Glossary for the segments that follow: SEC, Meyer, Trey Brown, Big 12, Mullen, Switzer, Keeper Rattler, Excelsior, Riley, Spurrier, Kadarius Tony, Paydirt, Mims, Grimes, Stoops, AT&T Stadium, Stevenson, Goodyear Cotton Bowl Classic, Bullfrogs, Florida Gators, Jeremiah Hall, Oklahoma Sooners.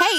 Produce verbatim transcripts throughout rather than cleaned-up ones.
Hey,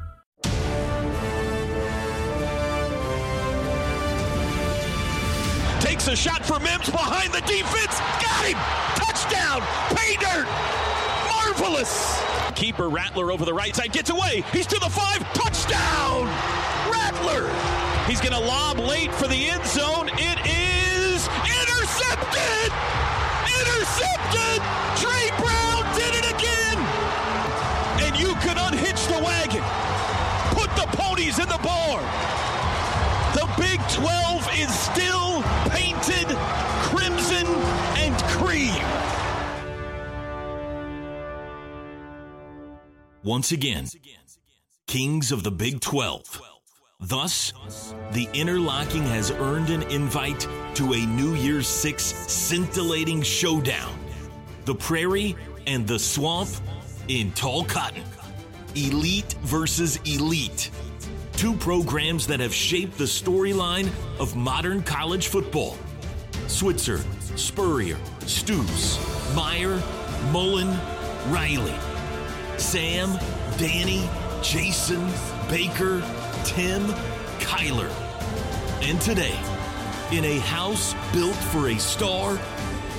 Takes a shot for Mims behind the defense. Got him! Touchdown! Paydirt! Marvelous! Keeper Rattler over the right side. Gets away. He's to the five. Touchdown! Rattler! He's going to lob late for the end zone. It is intercepted! Intercepted! Trey Brown did it again! And you can unhitch the wagon. Put the ponies in the barn. The Big twelve is still painted crimson and cream. Once again, kings of the Big twelve. Thus, the interlocking has earned an invite to a New Year's Six scintillating showdown. The Prairie and the Swamp in Tall Cotton. Elite versus elite. Two programs that have shaped the storyline of modern college football. Switzer, Spurrier, Stoops, Meyer, Mullen, Riley. Sam, Danny, Jason, Baker, Tim, Kyler. And today, in a house built for a star,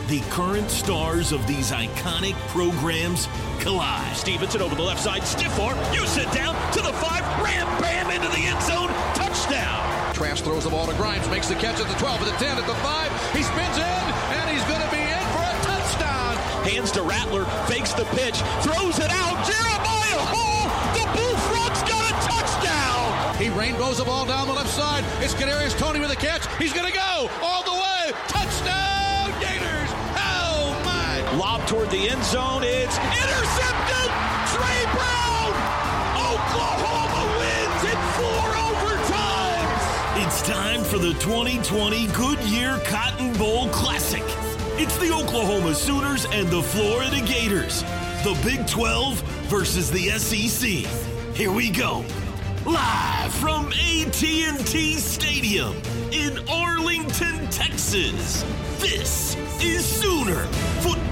the current stars of these iconic programs collide. Stevenson over the left side, stiff arm, you sit down, to the five, ram, bam, into the end zone, touchdown. Trash throws the ball to Grimes, makes the catch at the twelve, at the ten, at the five, he spins in, and he's going to be in for a touchdown. Hands to Rattler, fakes the pitch, throws it out, Jeremiah Hall, the Bullfrogs got a touchdown. He rainbows the ball down the left side, it's Kadarius Tony with a catch, he's going to go all the way, touchdown. Lob toward the end zone. It's intercepted. Trey Brown. Oklahoma wins in four overtimes. It's time for the twenty twenty Goodyear Cotton Bowl Classic. It's the Oklahoma Sooners and the Florida Gators. The Big twelve versus the S E C. Here we go. Live from A T and T Stadium in Arlington, Texas. This is Sooner Football.